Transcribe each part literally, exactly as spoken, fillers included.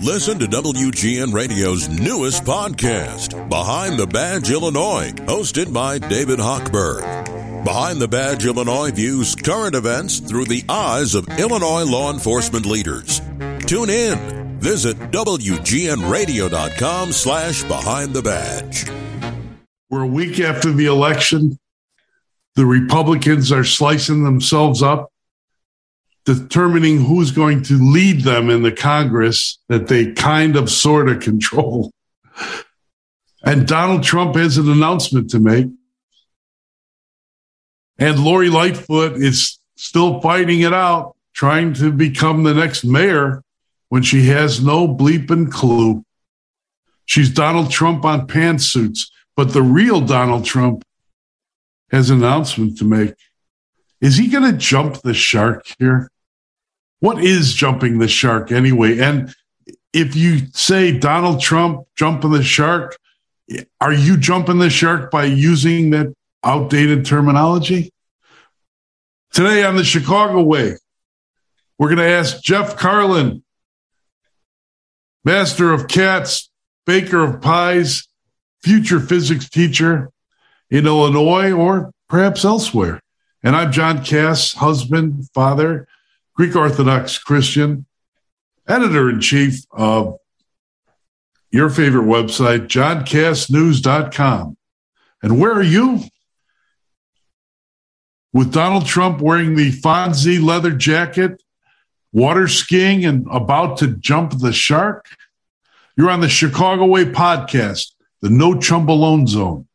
Listen to W G N Radio's newest podcast, Behind the Badge, Illinois, hosted by David Hochberg. Behind the Badge, Illinois views current events through the eyes of Illinois law enforcement leaders. Tune in. Visit W G N Radio dot com slash Behind the Badge. We're a week after the election. The Republicans are slicing themselves up, determining who's going to lead them in the Congress that they kind of sort of control. And Donald Trump has an announcement to make. And Lori Lightfoot is still fighting it out, trying to become the next mayor when she has no bleeping clue. She's Donald Trump on pantsuits, but the real Donald Trump has an announcement to make. Is he going to jump the shark here? What is jumping the shark anyway? And if you say Donald Trump jumping the shark, are you jumping the shark by using that outdated terminology? Today on The Chicago Way, we're going to ask Jeff Carlin, master of cats, baker of pies, future physics teacher in Illinois or perhaps elsewhere. And I'm John Kass, husband, father, Greek Orthodox Christian, editor-in-chief of your favorite website, John Kass News dot com. And where are you? With Donald Trump wearing the Fonzie leather jacket, water skiing, and about to jump the shark? You're on the Chicago Way podcast, the No Chumbalone Zone,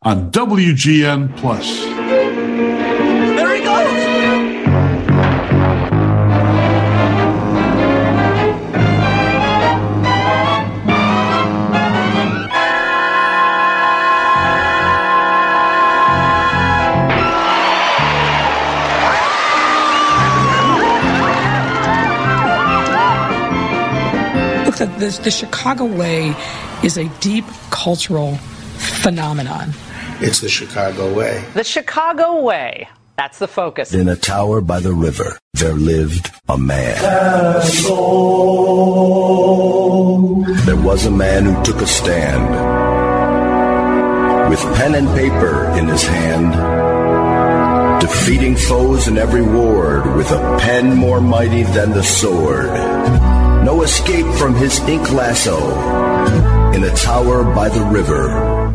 on W G N plus. The, the Chicago Way is a deep cultural phenomenon. It's the Chicago Way. The Chicago Way. That's the focus. In a tower by the river, there lived a man. There was a man who took a stand with pen and paper in his hand, defeating foes in every ward with a pen more mighty than the sword. No escape from his ink lasso in a tower by the river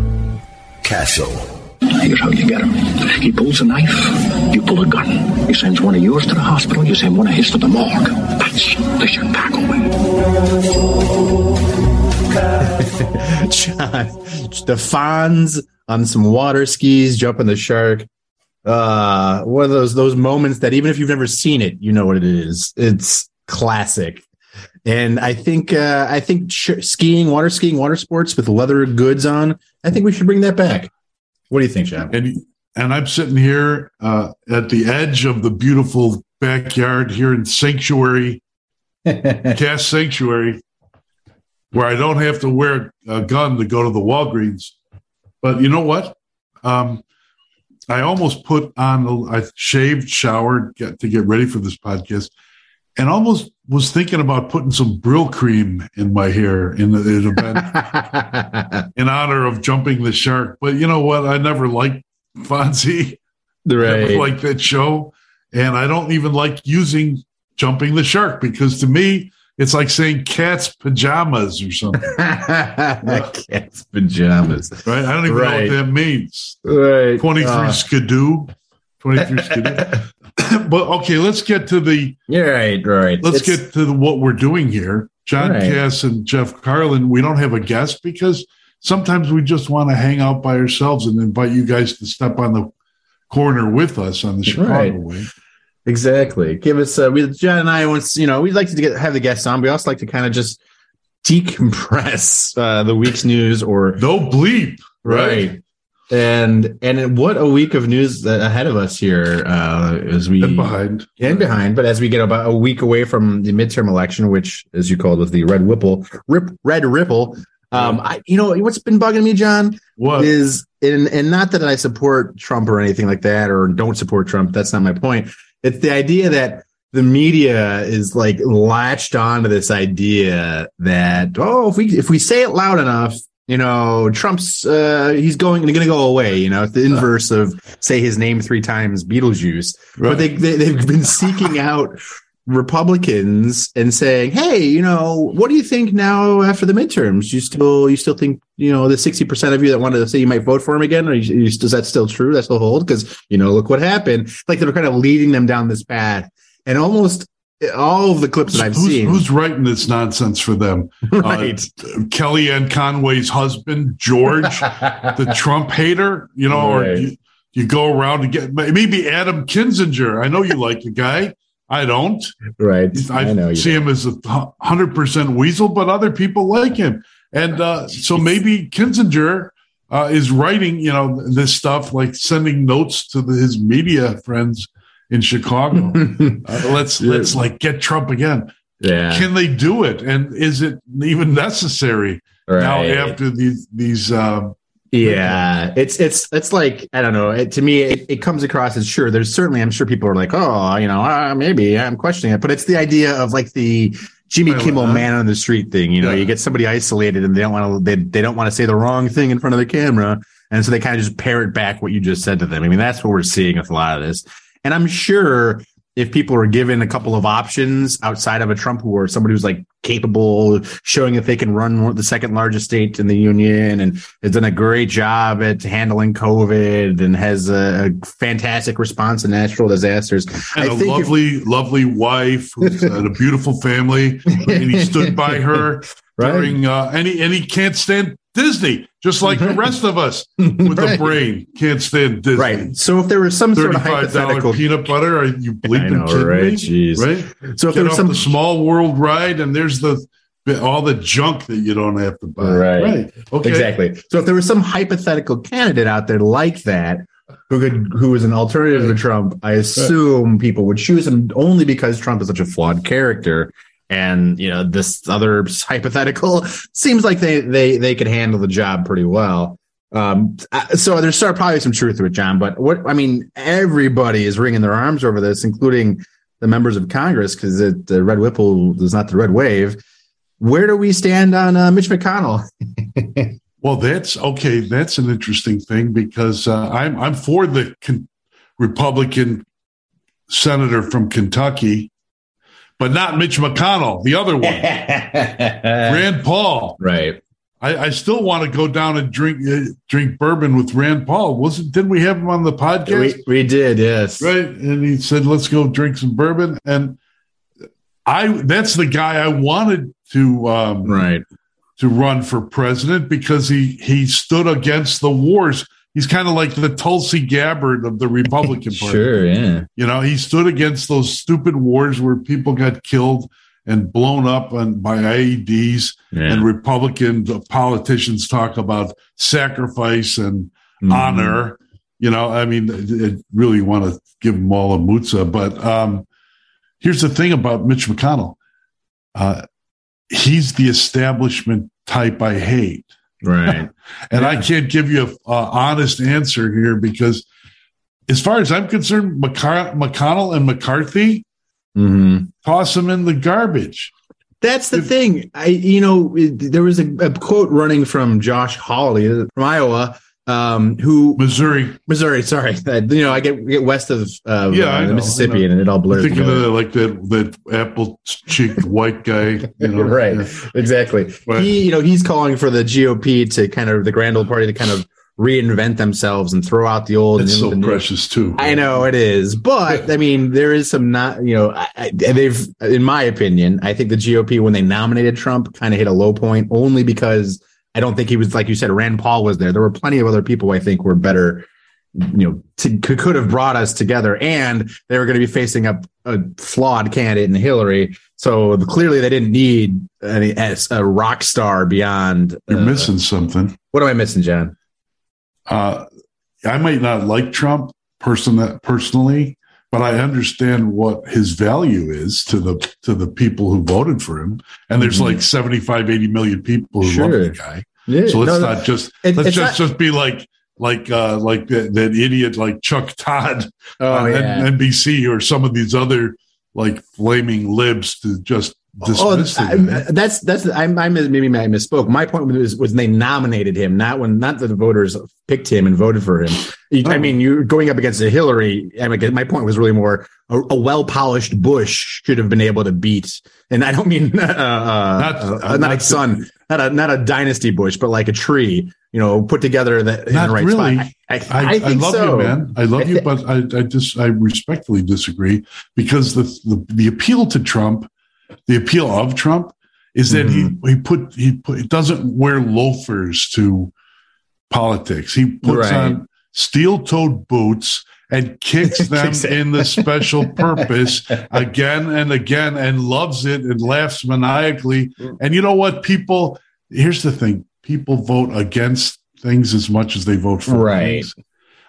castle. Here's how you get him. He pulls a knife, you pull a gun. He sends one of yours to the hospital, you send one of his to the morgue. That's the Chicago Way. John, the Fonz on some water skis, jumping the shark. Uh, one of those those moments that even if you've never seen it, you know what it is. It's classic. And I think uh, I think sh- skiing, water skiing, water sports with leather goods on, I think we should bring that back. What do you think, John? And, and I'm sitting here uh, at the edge of the beautiful backyard here in Sanctuary, Kass Sanctuary, where I don't have to wear a gun to go to the Walgreens. But you know what? Um, I almost put on, a, I shaved, showered get, to get ready for this podcast, and almost was thinking about putting some Brill cream in my hair in an event in honor of jumping the shark. But you know what? I never liked Fonzie. Right. I never liked that show. And I don't even like using jumping the shark because to me, it's like saying cat's pajamas or something. Cat's pajamas. Right? I don't even right. know what that means. Right. twenty-three uh. skidoo. twenty-three skidoo. But okay, let's get to the yeah, right, right. Let's it's, get to the, what we're doing here. John right. Kass and Jeff Carlin. We don't have a guest because sometimes we just want to hang out by ourselves and invite you guys to step on the corner with us on the Chicago right. Way. Exactly. Give us uh, we John and I once you know we'd like to get, have the guests on. We also like to kind of just decompress uh, the week's news or no bleep right. right. And and what a week of news ahead of us here uh, as we and behind and behind, but as we get about a week away from the midterm election, which, as you called it, the red whipple, rip, red ripple. Um, I, you know what's been bugging me, John? What is and and not that I support Trump or anything like that, or don't support Trump. That's not my point. It's the idea that the media is like latched onto this idea that, oh, if we if we say it loud enough, you know, Trump's uh, he's going going to go away. You know, it's the inverse of say his name three times, Beetlejuice. Right. But they, they they've been seeking out Republicans and saying, hey, you know, what do you think now after the midterms? You still you still think, you know, the sixty percent of you that wanted to say you might vote for him again? Or you, you, does that still true? That still hold? Because, you know, look what happened. It's like they're kind of leading them down this path. And almost all of the clips that I've who's, seen. Who's writing this nonsense for them? Right. Uh, Kellyanne Conway's husband, George, the Trump hater, you know, right. Or you, you go around and get maybe Adam Kinzinger. I know you like the guy. I don't. Right. I, I know you see don't. Him as a one hundred percent weasel, but other people like him. And uh, so maybe Kinzinger uh, is writing, you know, this stuff, like sending notes to the, his media friends in Chicago. uh, let's yeah. let's like get Trump again. Yeah. Can they do it? And is it even necessary right. now after these these um, Yeah, it's it's it's like, I don't know. It, to me, it, it comes across as sure. There's certainly, I'm sure people are like, oh, you know, uh, maybe I'm questioning it. But it's the idea of like the Jimmy Kimmel uh, man on the street thing. You know, yeah. you get somebody isolated and they don't want to they, they don't want to say the wrong thing in front of the camera. And so they kind of just parrot back what you just said to them. I mean, that's what we're seeing with a lot of this. And I'm sure if people are given a couple of options outside of a Trump or somebody who's like capable, showing that they can run the second largest state in the union and has done a great job at handling COVID and has a fantastic response to natural disasters. And I a think lovely, if- lovely wife who's had a beautiful family, and he stood by her right. during uh, any, and he can't stand Disney, just like the rest of us with right. a brain, can't stand Disney. Right. So if there was some sort of hypothetical peanut butter, are you bleeping kidding right? me? Jeez. Right. So if Get there was off some the small world ride, and there's the all the junk that you don't have to buy. Right. right. Okay. Exactly. So if there was some hypothetical candidate out there like that who could who was an alternative right. to Trump, I assume right. people would choose him only because Trump is such a flawed character. And, you know, this other hypothetical seems like they they they could handle the job pretty well. Um, so there's probably some truth to it, John. But what I mean, everybody is wringing their arms over this, including the members of Congress, because the red Whipple is not the red wave. Where do we stand on uh, Mitch McConnell? Well, that's OK. That's an interesting thing, because uh, I'm I'm for the con- Republican senator from Kentucky. But not Mitch McConnell, the other one, Rand Paul. Right. I, I still want to go down and drink uh, drink bourbon with Rand Paul. Wasn't didn't we have him on the podcast? We, we did, yes. Right, and he said, "Let's go drink some bourbon." And I that's the guy I wanted to um, right to run for president, because he he stood against the wars. He's kind of like the Tulsi Gabbard of the Republican Party. Sure, yeah. You know, he stood against those stupid wars where people got killed and blown up on, by I E Ds, yeah. and Republican politicians talk about sacrifice and mm. honor. You know, I mean, I really want to give them all a mutza. But um, here's the thing about Mitch McConnell. Uh, he's the establishment type I hate. Right. And yeah. I can't give you an uh, honest answer here, because as far as I'm concerned, McC- McConnell and McCarthy, mm-hmm. toss them in the garbage. That's the if, thing. I, you know, there was a, a quote running from Josh Hawley from Iowa, um, who Missouri, Missouri. Sorry. That, you know, I get, get west of uh, yeah, uh, know, Mississippi and it all blurs. Think of that, like that, that apple cheeked white guy. You know, right. Yeah. Exactly. But, he, you know, he's calling for the G O P to kind of the grand old party to kind of reinvent themselves and throw out the old. It's so precious too. I know it is, but I mean, there is some not, you know, I, I, they've, in my opinion, I think the G O P, when they nominated Trump, kind of hit a low point, only because I don't think he was, like you said, Rand Paul was there. There were plenty of other people I think were better, you know, to, could have brought us together. And they were going to be facing up a flawed candidate in Hillary. So clearly they didn't need any, a rock star beyond. You're uh, missing something. What am I missing, John? Uh, I might not like Trump person- personally, but I understand what his value is to the to the people who voted for him. And there's mm-hmm. like seventy-five, eighty million people who sure. love the guy. Yeah. So let's no, not just it, let's just, not... just be like like uh, like that, that idiot like Chuck Todd oh, on yeah. N B C or some of these other like blaming libs to just dismiss oh, him. I, that's that's I, I maybe I misspoke. My point was was they nominated him, not when not that the voters picked him and voted for him. You, oh. I mean, you're going up against a Hillary. I mean, my point was really more a, a well-polished Bush should have been able to beat, and I don't mean uh, not, uh, not, not a son, not a not a dynasty Bush, but like a tree. You know, put together that in the right really. spot. I, I, I, I, I love so. you, man. I love you, but I, I just I respectfully disagree because the, the the appeal to Trump, the appeal of Trump, is that mm-hmm. he he put he put, he doesn't wear loafers to politics. He puts right. on steel-toed boots and kicks them in the special purpose again and again, and loves it and laughs maniacally. Mm-hmm. And you know what, people? Here's the thing. People vote against things as much as they vote for right. things.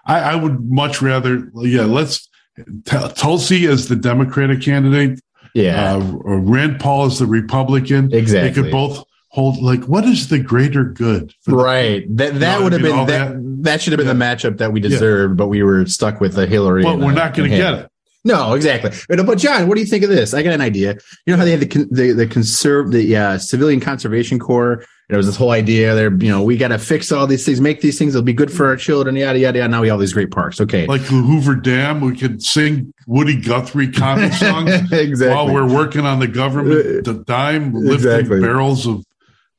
I, I would much rather, yeah, let's, t- Tulsi as the Democratic candidate, yeah, uh, or Rand Paul as the Republican. Exactly. They could both hold, like, what is the greater good? For right. The, that that you know, would have been, that, that, that should have been yeah. the matchup that we deserved, yeah. but we were stuck with the Hillary. But we're a, not going to get it. No, exactly. But John, what do you think of this? I got an idea. You know how they had the the, the conserve the uh, Civilian Conservation Corps. There was this whole idea there. You know, we got to fix all these things, make these things. It'll be good for our children. Yada yada yada. Now we have all these great parks. Okay, like the Hoover Dam, we could sing Woody Guthrie comic songs exactly. while we're working on the government the dime, lifting exactly. barrels of.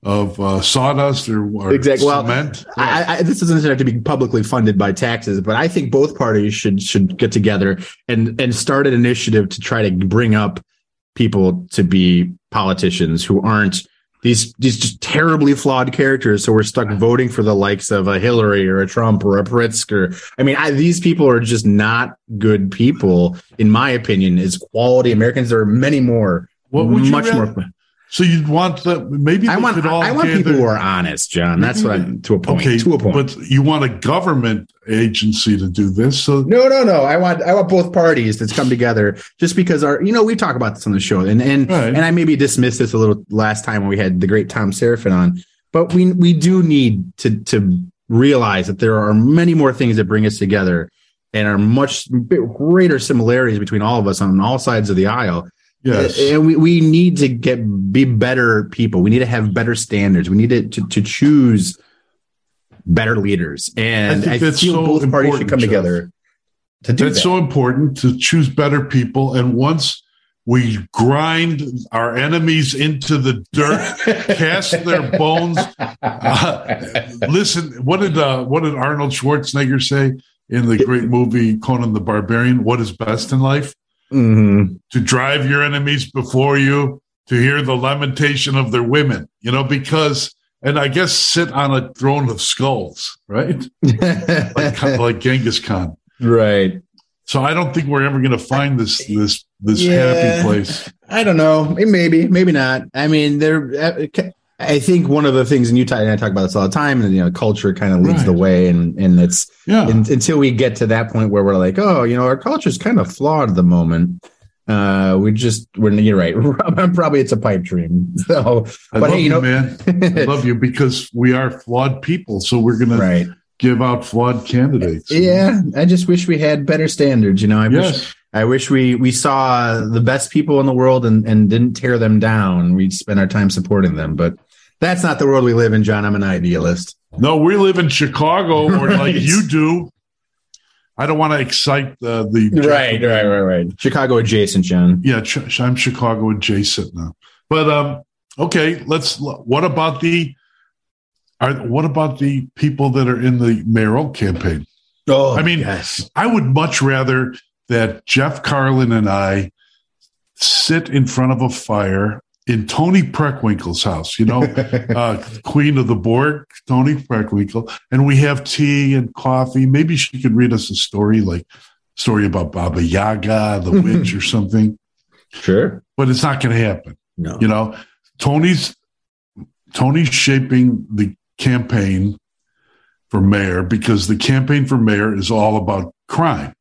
Of uh, sawdust or, or exactly. well, cement. I, I, this doesn't have to be publicly funded by taxes, but I think both parties should should get together and and start an initiative to try to bring up people to be politicians who aren't these these just terribly flawed characters. So we're stuck voting for the likes of a Hillary or a Trump or a Pritzker. I mean, I, these people are just not good people, in my opinion. As quality Americans, there are many more. What would you much rather- more. So you'd want that? Maybe I want. All I want gather. people who are honest, John. That's what I'm to a point. Okay, to a point. But you want a government agency to do this? So no, no, no. I want. I want both parties to come together. Just because our, you know, we talk about this on the show, and and right. and I maybe dismissed this a little last time when we had the great Tom Serafin on. But we we do need to to realize that there are many more things that bring us together, and are much greater similarities between all of us on all sides of the aisle. Yes. And we, we need to get be better people. We need to have better standards. We need to to, to choose better leaders. And I, I feel so both parties should come Jeff. together to do that's that. That's so important to choose better people. And once we grind our enemies into the dirt, cast their bones. Uh, listen, what did uh, what did Arnold Schwarzenegger say in the great movie Conan the Barbarian? What is best in life? Mm-hmm. To drive your enemies before you, to hear the lamentation of their women, you know, because, and I guess sit on a throne of skulls, right? like, like Genghis Khan. Right. So I don't think we're ever going to find this, this, this yeah, happy place. I don't know. Maybe, maybe not. I mean, there, I think one of the things in Utah, and I talk about this all the time, and, you know, culture kind of leads right. the way. And, and it's yeah. in, until we get to that point where we're like, oh, you know, our culture is kind of flawed at the moment. Uh, we just, we're, you're right. Probably it's a pipe dream. So, I but love hey, you, you know, man. I love you because we are flawed people. So we're going right. to give out flawed candidates. Yeah. I just wish we had better standards. You know, I yes. wish. I wish we, we saw the best people in the world and, and didn't tear them down. We'd spend our time supporting them. But that's not the world we live in, John. I'm an idealist. No, we live in Chicago, or right. like you do. I don't want to excite the... the right, Chicago. right, right, right. Chicago adjacent, John. Yeah, ch- I'm Chicago adjacent now. But, um, okay, let's... What about the... Are, what about the people that are in the mayoral campaign? Oh, I mean, yes. I would much rather... that Jeff Carlin and I sit in front of a fire in Tony Preckwinkle's house, you know, uh, Queen of the Borg, Tony Preckwinkle, and we have tea and coffee. Maybe she could read us a story, like story about Baba Yaga, the witch, or something. Sure, but it's not going to happen. No, you know, Tony's Tony's shaping the campaign for mayor because the campaign for mayor is all about crime.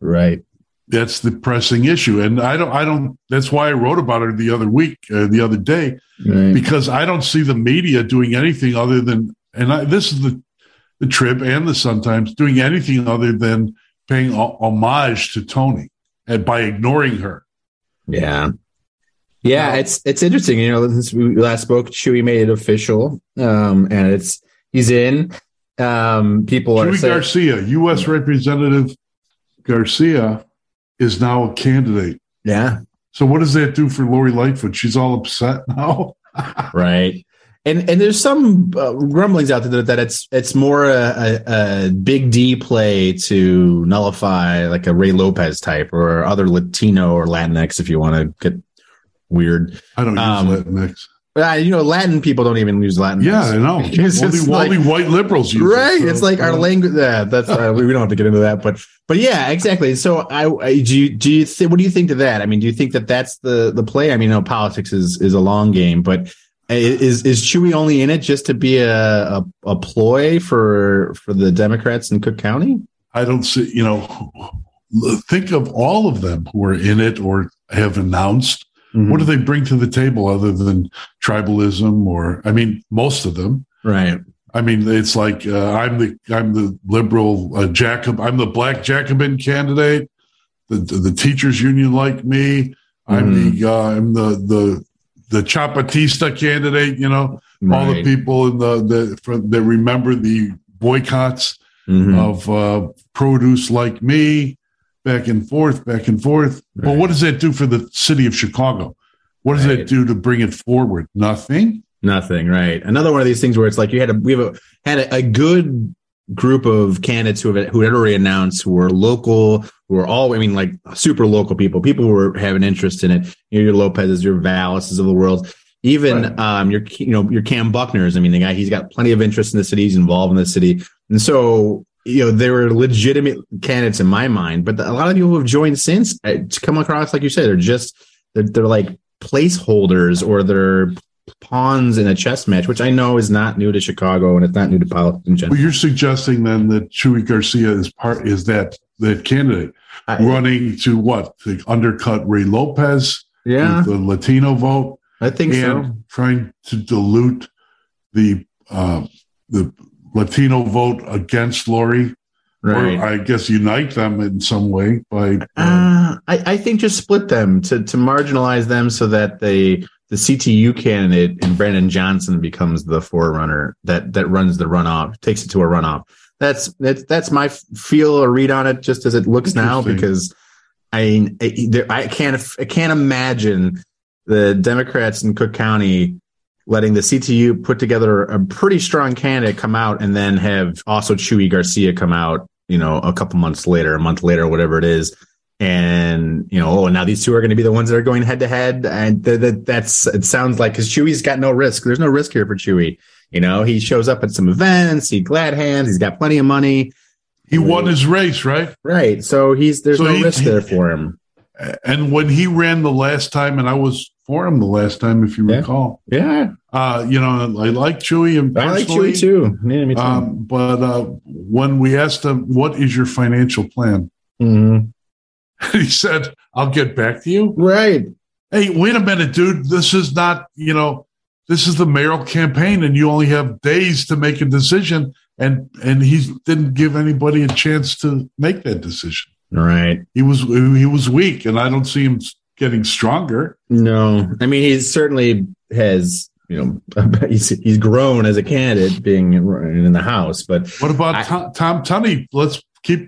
Right. That's the pressing issue. And I don't, I don't, that's why I wrote about her the other week, uh, the other day, right. because I don't see the media doing anything other than, and I, this is the, the Trib and the Sun-Times doing anything other than paying homage to Tony and by ignoring her. Yeah. Yeah, it's it's interesting. You know, since we last spoke, Chuy made it official, um, and it's he's in. Um, people are Chuy saying, Garcia, U S Representative Garcia, is now a candidate. Yeah. So what does that do for Lori Lightfoot? She's all upset now, right? And and there's some uh, rumblings out there that it's it's more a, a, a Big D play to nullify like a Ray Lopez type or other Latino or Latinx, if you want to get weird. I don't um, use Latinx. Uh, you know, Latin people don't even use Latinx. Yeah, I know. It's only, like, only white liberals use right? it. Right. So, it's like yeah. our language. Yeah, that's uh, we, we don't have to get into that, but but yeah, exactly. So I, I do. You, do you th- what do you think to that? I mean, do you think that that's the the play? I mean, you know, politics is is a long game, but. Is is Chuy only in it just to be a, a a ploy for for the Democrats in Cook County? I don't see, you know, think of all of them who are in it or have announced. Mm-hmm. What do they bring to the table other than tribalism? Or I mean, most of them, right? I mean, it's like uh, I'm the I'm the liberal uh, Jacob. I'm the black Jacobin candidate. The the, the teachers union like me. Mm-hmm. I'm the uh, I'm the the. The Chapatista candidate, you know, right. all the people in the, the from, that remember the boycotts mm-hmm. of uh, produce like me, back and forth, back and forth. Right. Well, what does that do for the city of Chicago? What does right. that do to bring it forward? Nothing. Nothing. Right. Another one of these things where it's like you had a we have a, had a, a good group of candidates who have who had already announced who were local. Who are all, I mean, like super local people, people who are, have an interest in it. You know, your Lopez's, your Vallases of the world, even right. um, your, you know, your Cam Buckner's. I mean, the guy, he's got plenty of interest in the city. He's involved in the city. And so, you know, they were legitimate candidates in my mind, but the, a lot of people who have joined since uh, come across, like you said, they're just, they're, they're like placeholders or they're pawns in a chess match, which I know is not new to Chicago and it's not new to politics in general. Well, you're suggesting then that Chuy Garcia is part, is that, that candidate I, running to what to undercut Ray Lopez, yeah, with the Latino vote. I think and so. Trying to dilute the uh, the Latino vote against Lori, right? Or I guess unite them in some way by. Uh, uh, I, I think just split them to to marginalize them so that they the C T U candidate and Brandon Johnson becomes the forerunner that that runs the runoff, takes it to a runoff. That's that's that's my feel or read on it, just as it looks now. Because I I, there, I can't I can't imagine the Democrats in Cook County letting the C T U put together a pretty strong candidate come out and then have also Chuy Garcia come out, you know, a couple months later, a month later, whatever it is, and you know, oh, now these two are going to be the ones that are going head to head, and th- th- that's it sounds like because Chuy's got no risk. There's no risk here for Chuy. You know, he shows up at some events. He glad hands. He's got plenty of money. He won his race, right? Right. So he's there's so no he, risk there for him. And when he ran the last time, and I was for him the last time, if you yeah. recall. Yeah. Uh, you know, I like Chuy. And I like Chuy, too. Yeah, me too. Um, but uh, when we asked him, what is your financial plan? Mm-hmm. He said, I'll get back to you. Right. Hey, wait a minute, dude. This is not, you know. This is the mayoral campaign, and you only have days to make a decision, and and he didn't give anybody a chance to make that decision. Right. He was he was weak, and I don't see him getting stronger. No. I mean, he certainly has, you know, he's, he's grown as a candidate being in the House. But what about I, Tom, Tom Tunney? Let's keep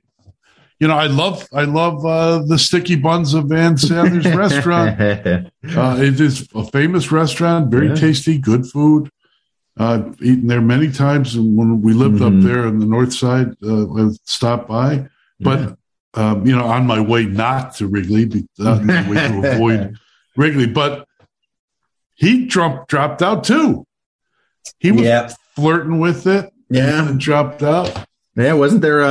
You know, I love I love uh, the sticky buns of Van Sather's restaurant. Uh, it is a famous restaurant, very yeah. tasty, good food. Uh, I've eaten there many times, and when we lived mm-hmm. up there on the north side, uh, I stopped by. But yeah. um, you know, on my way not to Wrigley, on my way to avoid Wrigley. But he dropped dropped out too. He was yep. flirting with it, yeah, and dropped out. Yeah, wasn't there a,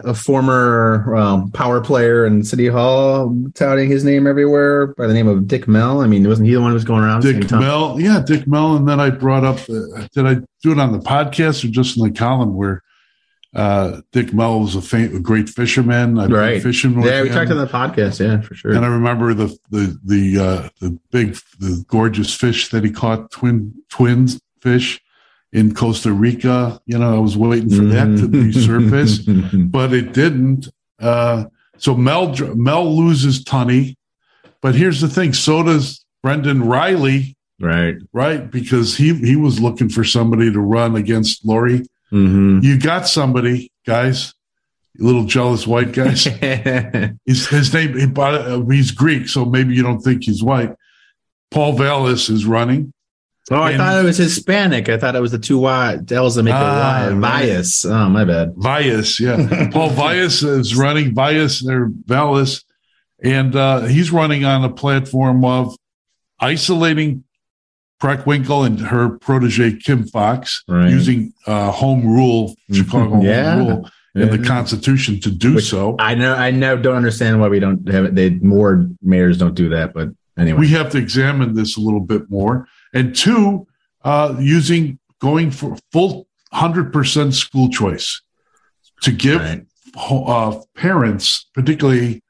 a, a former um, power player in City Hall touting his name everywhere by the name of Dick Mell? I mean, wasn't he the one who was going around? Dick Mell, yeah, Dick Mell. And then I brought up, uh, did I do it on the podcast or just in the column where uh, Dick Mell was a, fam- a great fisherman? I've right. Fisherman yeah, we him. talked on the podcast, yeah, for sure. And I remember the the the uh, the big, the gorgeous fish that he caught, twin twins fish. In Costa Rica, you know, I was waiting for that to resurface, but it didn't. Uh, so Mel Mel loses Tunney. But here's the thing. So does Brendan Riley. Right. Right. Because he, he was looking for somebody to run against Lori. Mm-hmm. You got somebody, guys, little jealous white guys. his, his name, he, he's Greek, so maybe you don't think he's white. Paul Vallas is running. Oh, I and, thought it was Hispanic. I thought it was the two L's that make ah, it Vallas. Right. Oh, my bad. Vallas, yeah. Paul Vallas is running. Vallas or Vallas, and uh, he's running on a platform of isolating Preckwinkle and her protege Kim Fox, right, using uh, home rule, Chicago yeah. home rule, in yeah. the Constitution to do Which so. I know. I know. Don't understand why we don't have it. They, more mayors don't do that, but anyway, we have to examine this a little bit more. And two, uh, using going for full one hundred percent school choice to give right. uh, parents, particularly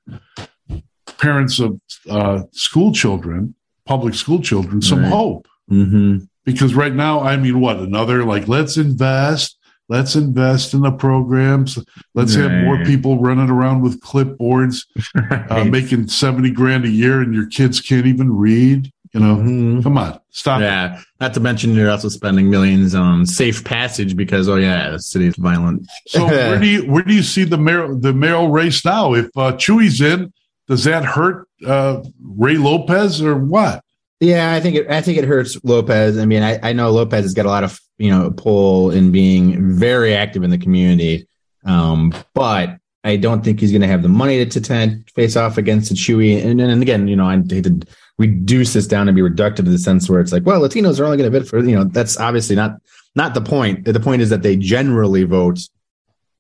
parents of uh, school children, public school children, some right. hope. Mm-hmm. Because right now, I mean, what, another, like, let's invest, let's invest in the programs. Let's right. have more people running around with clipboards, right. uh, making seventy grand a year, and your kids can't even read. You know, mm-hmm. come on, stop. Yeah, it. Not to mention you're also spending millions on safe passage because, oh yeah, the city's violent. So where do you where do you see the mayor, the mayoral race now? If uh, Chuy's in, does that hurt uh, Ray Lopez or what? Yeah, I think it, I think it hurts Lopez. I mean, I, I know Lopez has got a lot of you know pull in being very active in the community, um, but I don't think he's going to have the money to, to face off against a Chuy. And, and again, you know, I hate to reduce this down and be reductive in the sense where it's like, well, Latinos are only going to vote for, you know, that's obviously not, not the point. The point is that they generally vote,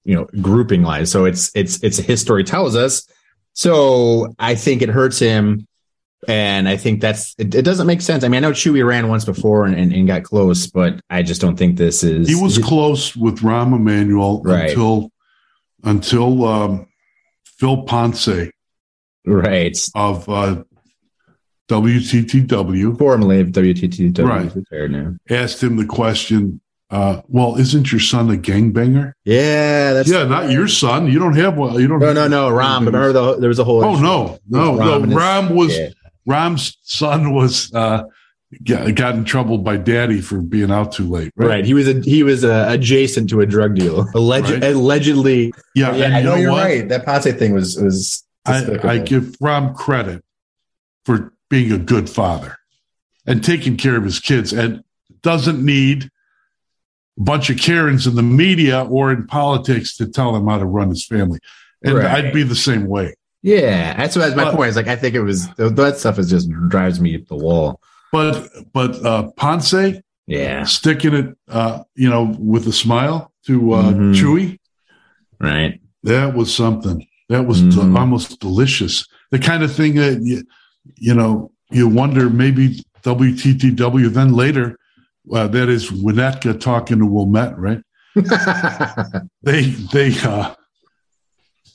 you know, grouping wise. So it's, it's, it's history tells us. So I think it hurts him. And I think that's, it, it doesn't make sense. I mean, I know Chuy ran once before and, and, and got close, but I just don't think this is. He was close with Rahm Emanuel right. until, until um, Phil Ponce, right, of uh, W T T W, formerly of W T T W, right, retired now, asked him the question. Uh, well, isn't your son a gangbanger? Yeah, that's yeah, not your son. You don't have one. You don't. No, have no, no. Rahm, but remember the, there was a whole. Oh no, no, Rahm no. Rahm was yeah. Rahm's son was. Uh, got in trouble by daddy for being out too late. Right. right. He was, a, he was a, adjacent to a drug deal. Alleg- right. Allegedly. Yeah. yeah I know you're what? right. That Ponce thing was, was, I, I give Rahm credit for being a good father and taking care of his kids and doesn't need a bunch of Karens in the media or in politics to tell him how to run his family. And right. I'd be the same way. Yeah. That's what my but, point is. Like, I think it was, that stuff is just drives me up the wall. But but uh, Ponce, yeah, sticking it, uh, you know, with a smile to uh, mm-hmm. Chuy, right? That was something. That was mm-hmm. de- almost delicious. The kind of thing that you, you know, you wonder maybe W T T W. Then later, uh, that is Winnetka talking to Wilmette, right? they they uh,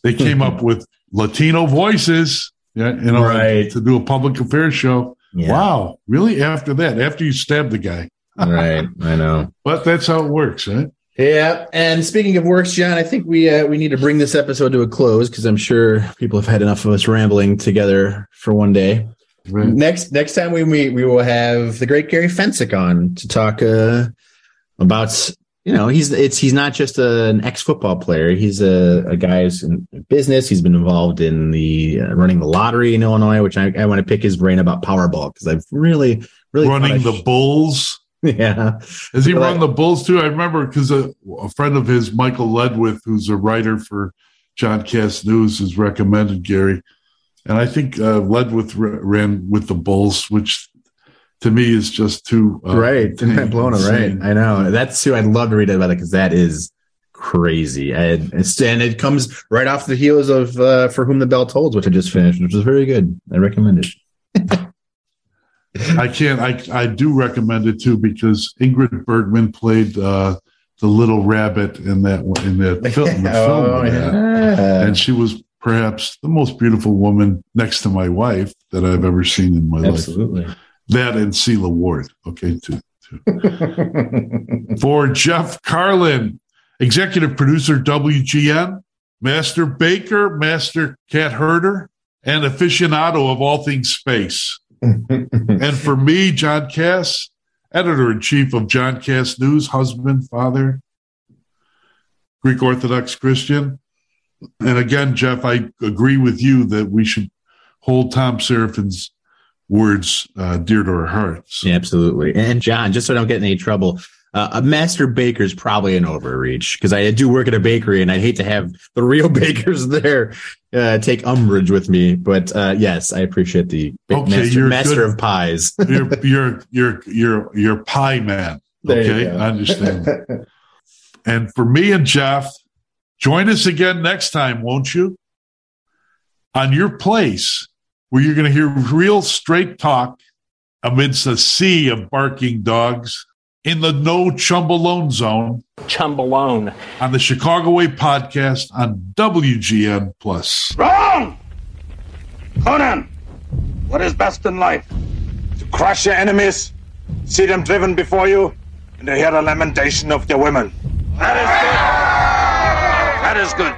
they came up with Latino voices, yeah, you know, right. to do a public affairs show. Yeah. Wow, really? After that, after you stabbed the guy. Right, I know. But that's how it works, huh? Yeah, and speaking of works, John, I think we uh, we need to bring this episode to a close because I'm sure people have had enough of us rambling together for one day. Right. Next next time we meet, we will have the great Gary Fensick on to talk uh, about, you know, he's it's he's not just a, an ex-football player. He's a, a guy who's in business. He's been involved in the uh, running the lottery in Illinois, which I, I want to pick his brain about Powerball because I've really, really running the sh- Bulls. Yeah, has he but run like, the Bulls too? I remember because a, a friend of his, Michael Ledwith, who's a writer for John Kass News, has recommended Gary, and I think uh, Ledwith r- ran with the Bulls, which. To me, is just too uh, right. blown away. Right. I know that's too. I'd love to read about it because that is crazy. I, it's, and it comes right off the heels of uh, "For Whom the Bell Tolls," which I just finished, which is very good. I recommend it. I can't. I I do recommend it too because Ingrid Bergman played uh, the little rabbit in that in that film, in the film oh, yeah. and she was perhaps the most beautiful woman next to my wife that I've ever seen in my Absolutely. life. Absolutely. That and Celia Ward. Okay, too. too. For Jeff Carlin, executive producer W G N, Master Baker, Master Cat Herder, an aficionado of all things space. And for me, John Kass, editor-in-chief of John Kass News, husband, father, Greek Orthodox Christian. And again, Jeff, I agree with you that we should hold Tom Serafin's words uh, dear to our hearts. Yeah, absolutely. And John, just so I don't get in any trouble, uh, a master baker is probably an overreach, because I do work at a bakery and I'd hate to have the real bakers there uh, take umbrage with me. But uh, yes, I appreciate the okay, master, you're master good, of pies. you're, you're, you're, you're, you're pie man. Okay, I understand. And for me and Jeff, join us again next time, won't you? On your place, where you're going to hear real straight talk amidst a sea of barking dogs in the no Chumbalone zone. Chumbalone. On the Chicago Way podcast on W G N plus. Wrong! Conan, what is best in life? To crush your enemies, see them driven before you, and to hear the lamentation of their women. That is good. That is good.